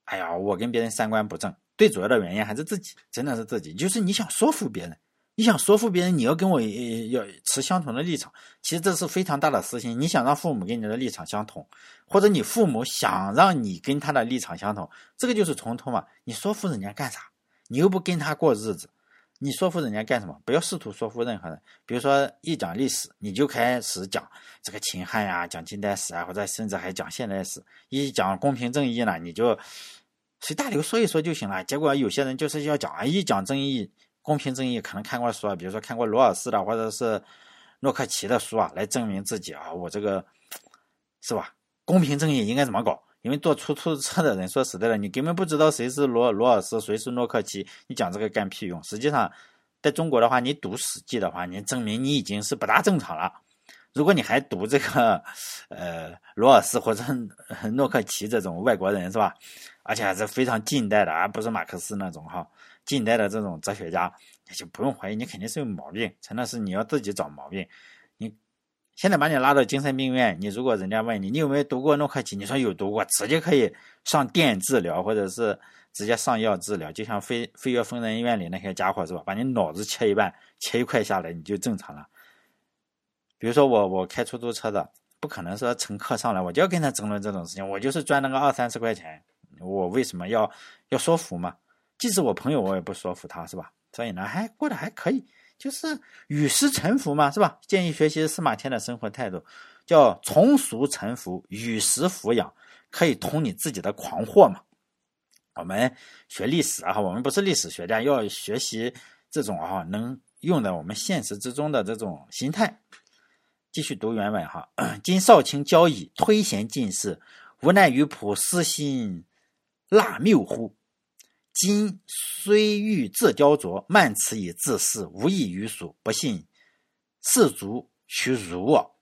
哎呀我跟别人3观不正，最主要的原因还是自己，真的是自己，就是你想说服别人，你要跟我要持相同的立场，其实这是非常大的私心。你想让父母跟你的立场相同，或者你父母想让你跟他的立场相同，这个就是冲突嘛。你说服人家干啥？你又不跟他过日子，你说服人家干什么？不要试图说服任何人。比如说一讲历史你就开始讲这个秦汉呀、讲近代史啊，或者甚至还讲现代史，一讲公平正义呢你就随大流说一说就行了。结果有些人就是要讲一讲正义公平正义，可能看过书啊，比如说看过罗尔斯的或者是诺克奇的书啊，来证明自己啊，我这个是吧？公平正义应该怎么搞？因为做出租车的人说实在的，你根本不知道谁是罗尔斯谁是诺克奇，你讲这个干屁用？实际上在中国的话，你读史记的话，你证明你已经是不大正常了。如果你还读这个罗尔斯或者诺克奇这种外国人，是吧？而且还是非常近代的啊，不是马克思那种哈，近代的这种哲学家，你就不用怀疑，你肯定是有毛病，真的是你要自己找毛病。你现在把你拉到精神病院，你如果人家问你你有没有读过诺克奇，你说有读过，直接可以上电治疗或者是直接上药治疗，就像飞跃疯人院里那些家伙，是吧？把你脑子切一半，切一块下来你就正常了。比如说我开出租车的，不可能说乘客上来我就要跟他争论这种事情，我就是赚那个20-30块钱，我为什么要说服嘛？即使我朋友我也不说服他，是吧？所以呢还过得还可以，就是与世沉浮嘛，是吧？建议学习司马迁的生活态度，叫从俗沉浮，与时俯仰，可以通你自己的狂惑嘛。我们学历史啊，我们不是历史学家，要学习这种啊能用在我们现实之中的这种心态。继续读原文哈，今少卿交以推贤进士，无奈于仆私心辣谬乎？今虽欲自雕琢，慢此以自恃，无益于蜀，不信士卒取辱我。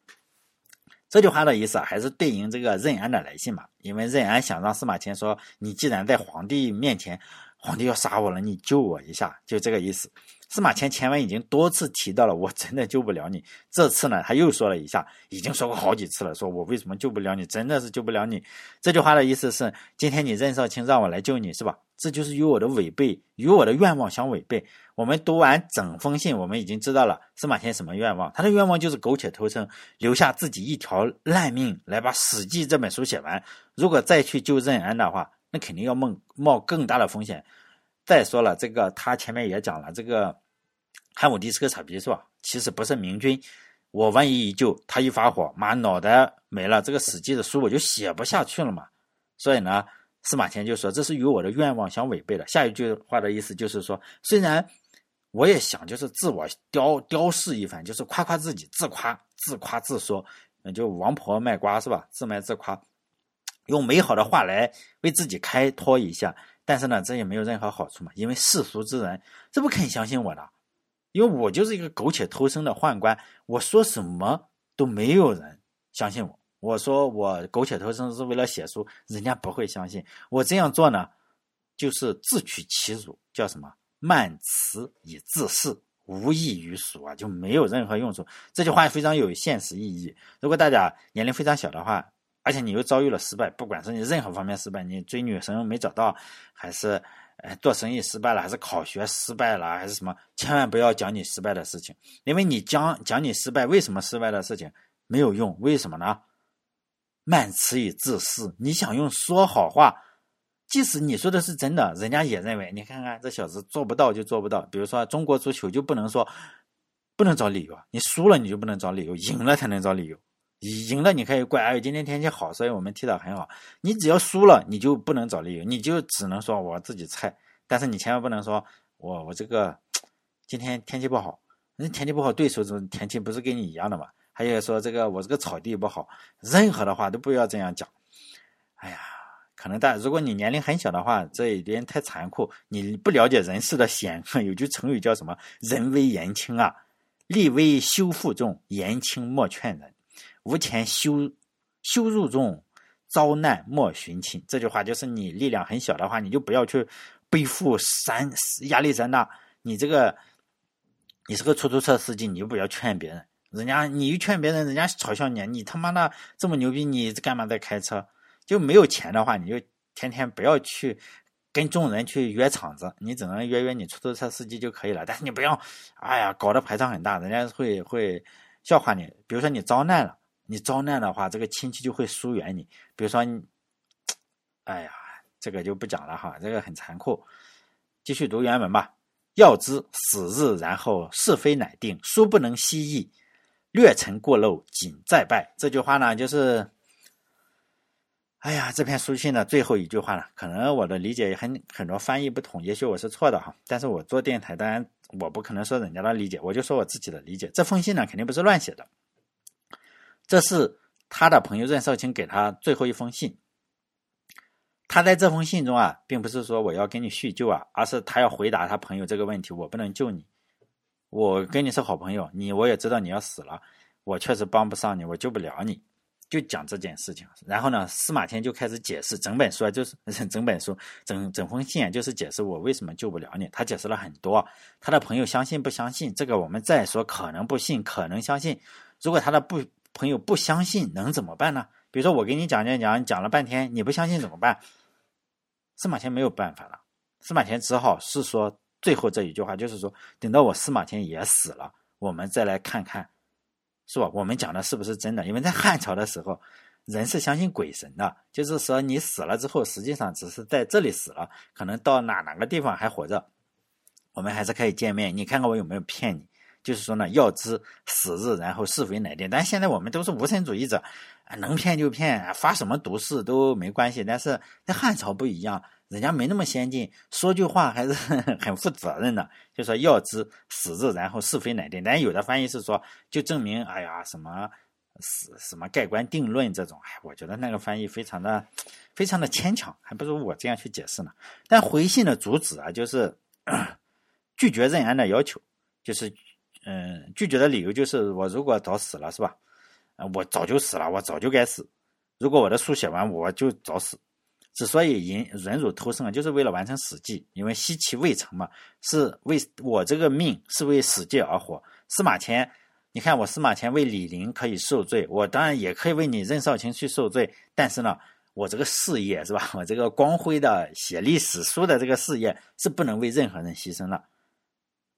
这句话的意思还是对应这个任安的来信嘛，因为任安想让司马迁说，你既然在皇帝面前，皇帝要杀我了，你救我一下，就这个意思。司马迁前文已经多次提到了，我真的救不了你。这次呢，他又说了一下，已经说过好几次了，说我为什么救不了你，真的是救不了你。这句话的意思是，今天你任少卿让我来救你，是吧？这就是与我的违背，与我的愿望相违背。我们读完整封信，我们已经知道了司马迁什么愿望，他的愿望就是苟且偷生，留下自己一条烂命来把《史记》这本书写完。如果再去救任安的话，那肯定要冒更大的风险。再说了，这个他前面也讲了，这个汉武帝是个傻逼，是吧？其实不是明君，我万一一救他一发火，妈脑袋没了，这个《史记》的书我就写不下去了嘛。所以呢，司马迁就说这是与我的愿望相违背的。下一句话的意思就是说，虽然我也想就是自我雕饰一番，就是夸夸自己，自夸自说，就王婆卖瓜，是吧？自卖自夸，用美好的话来为自己开脱一下。但是呢，这也没有任何好处嘛，因为世俗之人这不肯相信我的，因为我就是一个苟且偷生的宦官，我说什么都没有人相信我。我说我苟且偷生是为了写书，人家不会相信。我这样做呢，就是自取其辱，叫什么？慢辞以自恃，无益于俗啊，就没有任何用处。这句话非常有现实意义。如果大家年龄非常小的话，而且你又遭遇了失败，不管是你任何方面失败，你追女生没找到，还是做生意失败了，还是考学失败了，还是什么，千万不要讲你失败的事情，因为你讲你失败为什么失败的事情没有用。为什么呢？慢辞以自恃，你想用说好话，即使你说的是真的，人家也认为你看看这小子做不到就做不到。比如说中国足球就不能说不能找理由，你输了你就不能找理由，赢了才能找理由。赢了你可以怪，哎，今天天气好，所以我们踢得很好。你只要输了，你就不能找理由，你就只能说我自己菜。但是你千万不能说我这个今天天气不好，那天气不好，对手这天气不是跟你一样的嘛？还有说这个我这个草地不好，任何的话都不要这样讲。哎呀，可能如果你年龄很小的话，这一点太残酷，你不了解人世的险恶。有句成语叫什么？人微言轻啊，力微羞负重，言轻莫劝人。无钱羞辱众，遭难莫寻亲。这句话就是你力量很小的话，你就不要去背负压力山大。你是个出租车司机，你就不要劝别人，人家你一劝别人，人家嘲笑你，你他妈的这么牛逼，你干嘛在开车？就没有钱的话，你就天天不要去跟众人去约场子，你只能约你出租车司机就可以了。但是你不要，哎呀，搞得排场很大，人家会笑话你。比如说你遭难了。你遭难的话，这个亲戚就会疏远你。比如说你，哎呀，这个就不讲了哈，这个很残酷。继续读原文吧。要知死日，然后是非乃定，孰不能悉议？略陈过漏，谨再拜。这句话呢，就是，哎呀，这篇书信的最后一句话呢，可能我的理解很多翻译不同，也许我是错的哈。但是我做电台，当然我不可能说人家的理解，我就说我自己的理解。这封信呢，肯定不是乱写的。这是他的朋友任少卿给他最后一封信。他在这封信中啊，并不是说我要跟你叙旧啊，而是他要回答他朋友这个问题：我不能救你，我跟你是好朋友，我也知道你要死了，我确实帮不上你，我救不了你，就讲这件事情。然后呢，司马迁就开始解释整本书啊，就是整封信啊，就是解释我为什么救不了你。他解释了很多，他的朋友相信不相信这个我们再说，可能不信，可能相信。如果他的朋友不相信能怎么办呢？比如说我给你讲了半天，你不相信怎么办？司马迁没有办法了，司马迁只好是说最后这一句话，就是说等到我司马迁也死了，我们再来看看，是吧？我们讲的是不是真的？因为在汉朝的时候，人是相信鬼神的，就是说你死了之后，实际上只是在这里死了，可能到哪个地方还活着，我们还是可以见面，你看看我有没有骗你。就是说呢，要知死日，然后是非乃定。但现在我们都是无神主义者，能骗就骗，发什么毒誓都没关系。但是在汉朝不一样，人家没那么先进，说句话还是很负责任的。就说要知死日，然后是非乃定。但有的翻译是说，就证明，哎呀，什么盖棺定论这种，哎，我觉得那个翻译非常的牵强，还不如我这样去解释呢。但回信的主旨啊，就是拒绝任安的要求，就是拒绝的理由就是我如果早死了，是吧？我早就死了，我早就该死。如果我的书写完，我就早死。之所以忍辱偷生，就是为了完成死计，因为希其未成嘛，是为我这个命是为死计而活。司马迁，你看我司马迁为李陵可以受罪，我当然也可以为你任少卿去受罪，但是呢，我这个事业是吧，我这个光辉的写历史书的这个事业是不能为任何人牺牲的。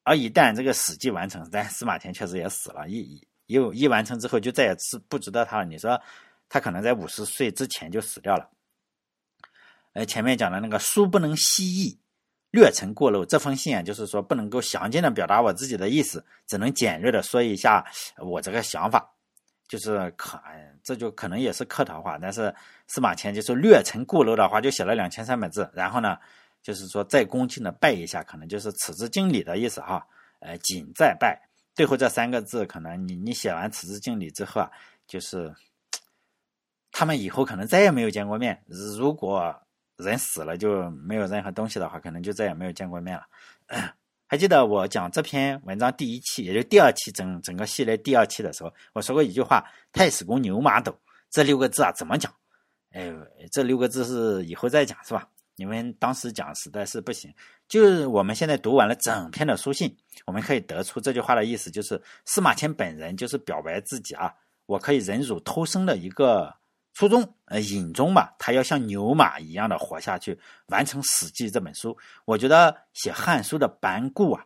而一旦这个死计完成，但司马迁确实也死了，一完成之后就再也不值得他了。你说他可能在50岁之前就死掉了。前面讲的那个书不能西意，略陈过漏，这封信啊，就是说不能够详尽的表达我自己的意思，只能简略的说一下我这个想法，就是这就可能也是客套话。但是司马迁就是略陈过漏的话，就写了2300字，然后呢，就是说再恭敬的拜一下，可能就是此致敬礼的意思哈。谨再拜，最后这3个字，可能你写完此致敬礼之后啊，就是他们以后可能再也没有见过面。如果人死了就没有任何东西的话，可能就再也没有见过面了。还记得我讲这篇文章第1期，也就第2期整个系列第2期的时候，我说过一句话，太史公牛马斗这6个字啊怎么讲？这6个字是以后再讲是吧？你们当时讲实在是不行。就是我们现在读完了整篇的书信，我们可以得出这句话的意思，就是司马迁本人就是表白自己啊，我可以忍辱偷生的一个初衷，隐衷吧，他要像牛马一样的活下去，完成《史记》这本书。我觉得写《汉书》的班固啊，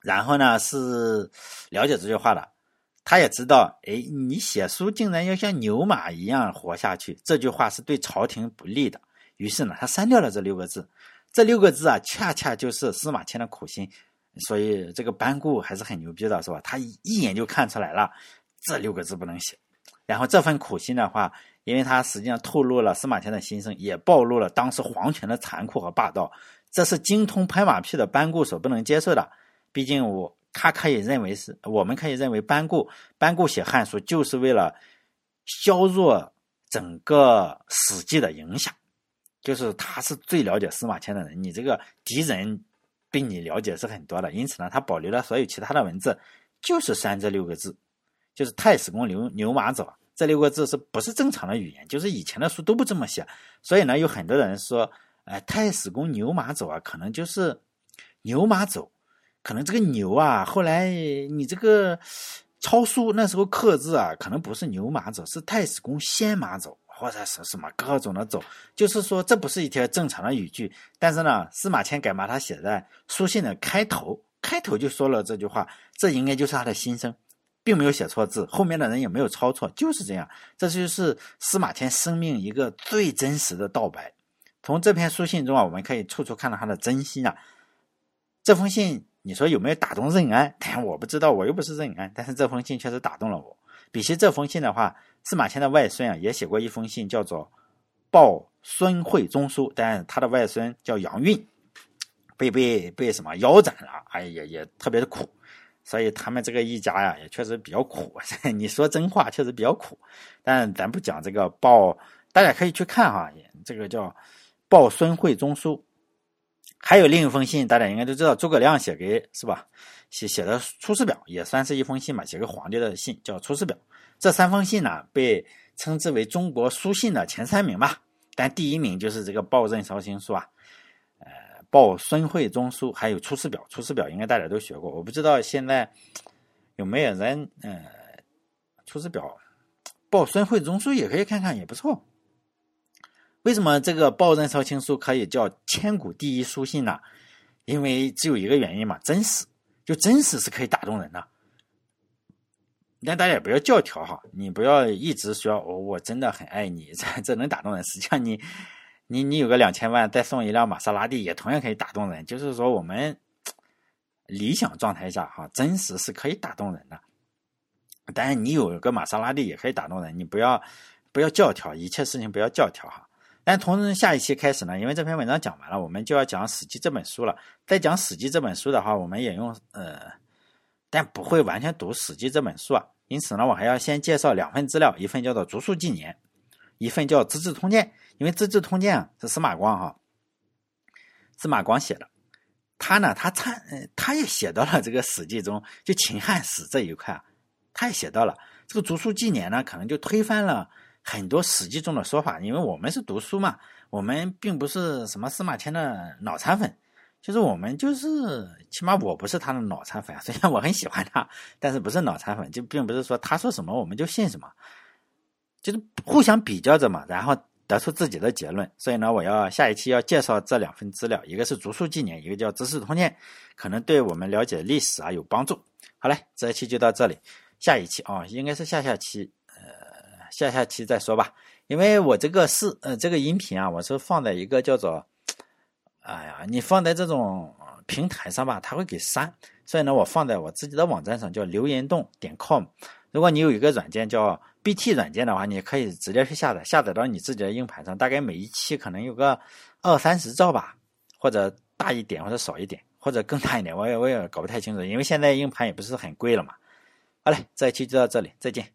然后呢是了解这句话的，他也知道，你写书竟然要像牛马一样活下去，这句话是对朝廷不利的。于是呢，他删掉了这6个字。这6个字啊，恰恰就是司马迁的苦心。所以这个班固还是很牛逼的，是吧？他一眼就看出来了，这6个字不能写。然后这份苦心的话，因为他实际上透露了司马迁的心声，也暴露了当时皇权的残酷和霸道，这是精通拍马屁的班固所不能接受的。毕竟我们可以认为班固写《汉书》就是为了削弱整个《史记》的影响，就是他是最了解司马迁的人，你这个敌人对你了解是很多的，因此呢，他保留了所有其他的文字，就是删这6个字。就是太史公牛马走，这6个字是不是正常的语言？就是以前的书都不这么写，所以呢，有很多人说，太史公牛马走啊，可能就是牛马走，可能这个牛啊，后来你这个抄书那时候刻字啊，可能不是牛马走，是太史公先马走，或者是什么各种的走，就是说这不是一条正常的语句。但是呢，司马迁敢把它写在书信的开头就说了这句话，这应该就是他的心声。并没有写错字，后面的人也没有抄错，就是这样。这就是司马迁生命一个最真实的道白。从这篇书信中啊，我们可以处处看到他的真心啊。这封信你说有没有打动任安？但我不知道，我又不是任安，但是这封信确实打动了我。比起这封信的话，司马迁的外孙啊也写过一封信，叫做报孙惠中书，但他的外孙叫杨运，被什么腰斩了，也特别的苦。所以他们这个一家呀，也确实比较苦。你说真话，确实比较苦。但咱不讲这个报，大家可以去看哈，这个叫《报孙惠中书》。还有另一封信，大家应该都知道，诸葛亮写给是吧？写的《出师表》也算是一封信嘛，写给皇帝的信叫《出师表》。这3封信呢，被称之为中国书信的前3名吧。但第1名就是这个《报任少卿书》啊。报孙惠中书，还有《出师表》，《出师表》应该大家都学过，我不知道现在有没有人《出师表》报孙惠中书也可以看看，也不错。为什么这个《报任少卿书》可以叫千古第一书信呢？因为只有一个原因嘛，真实，就真实是可以打动人的。但大家也不要教条哈，你不要一直说我真的很爱你，这能打动人，实际上你有个2000万，再送一辆玛莎拉蒂也同样可以打动人。就是说我们理想状态下哈，真实是可以打动人的。当然你有个玛莎拉蒂也可以打动人，你不要教条，一切事情不要教条哈。但从下一期开始呢，因为这篇文章讲完了，我们就要讲《史记》这本书了。在讲《史记》这本书的话，我们也用但不会完全读《史记》这本书啊。因此呢，我还要先介绍2份资料，一份叫做《竹书纪年》，一份叫《资治通鉴》。因为《资治通鉴》是司马光写的，他也写到了这个《史记》中，就秦汉史这一块，他也写到了这个竹书纪年呢，可能就推翻了很多史记中的说法，因为我们是读书嘛，我们并不是什么司马迁的脑残粉，就是我们就是起码我不是他的脑残粉，虽然我很喜欢他，但是不是脑残粉，就并不是说他说什么我们就信什么，就是互相比较着嘛，然后得出自己的结论。所以呢，我要下一期要介绍这两份资料，一个是竹书纪年，一个叫资治通鉴，可能对我们了解历史有帮助。好嘞，这一期就到这里，下一期应该是下下期再说吧，因为我这个这个音频我是放在一个叫做你放在这种平台上吧，它会给删，所以呢我放在我自己的网站上，叫留言洞.com。如果你有一个软件叫 BT 软件的话，你可以直接去下载到你自己的硬盘上，大概每一期可能有个20-30兆吧，或者大一点或者少一点或者更大一点，我也搞不太清楚，因为现在硬盘也不是很贵了嘛。好嘞，这一期就到这里，再见。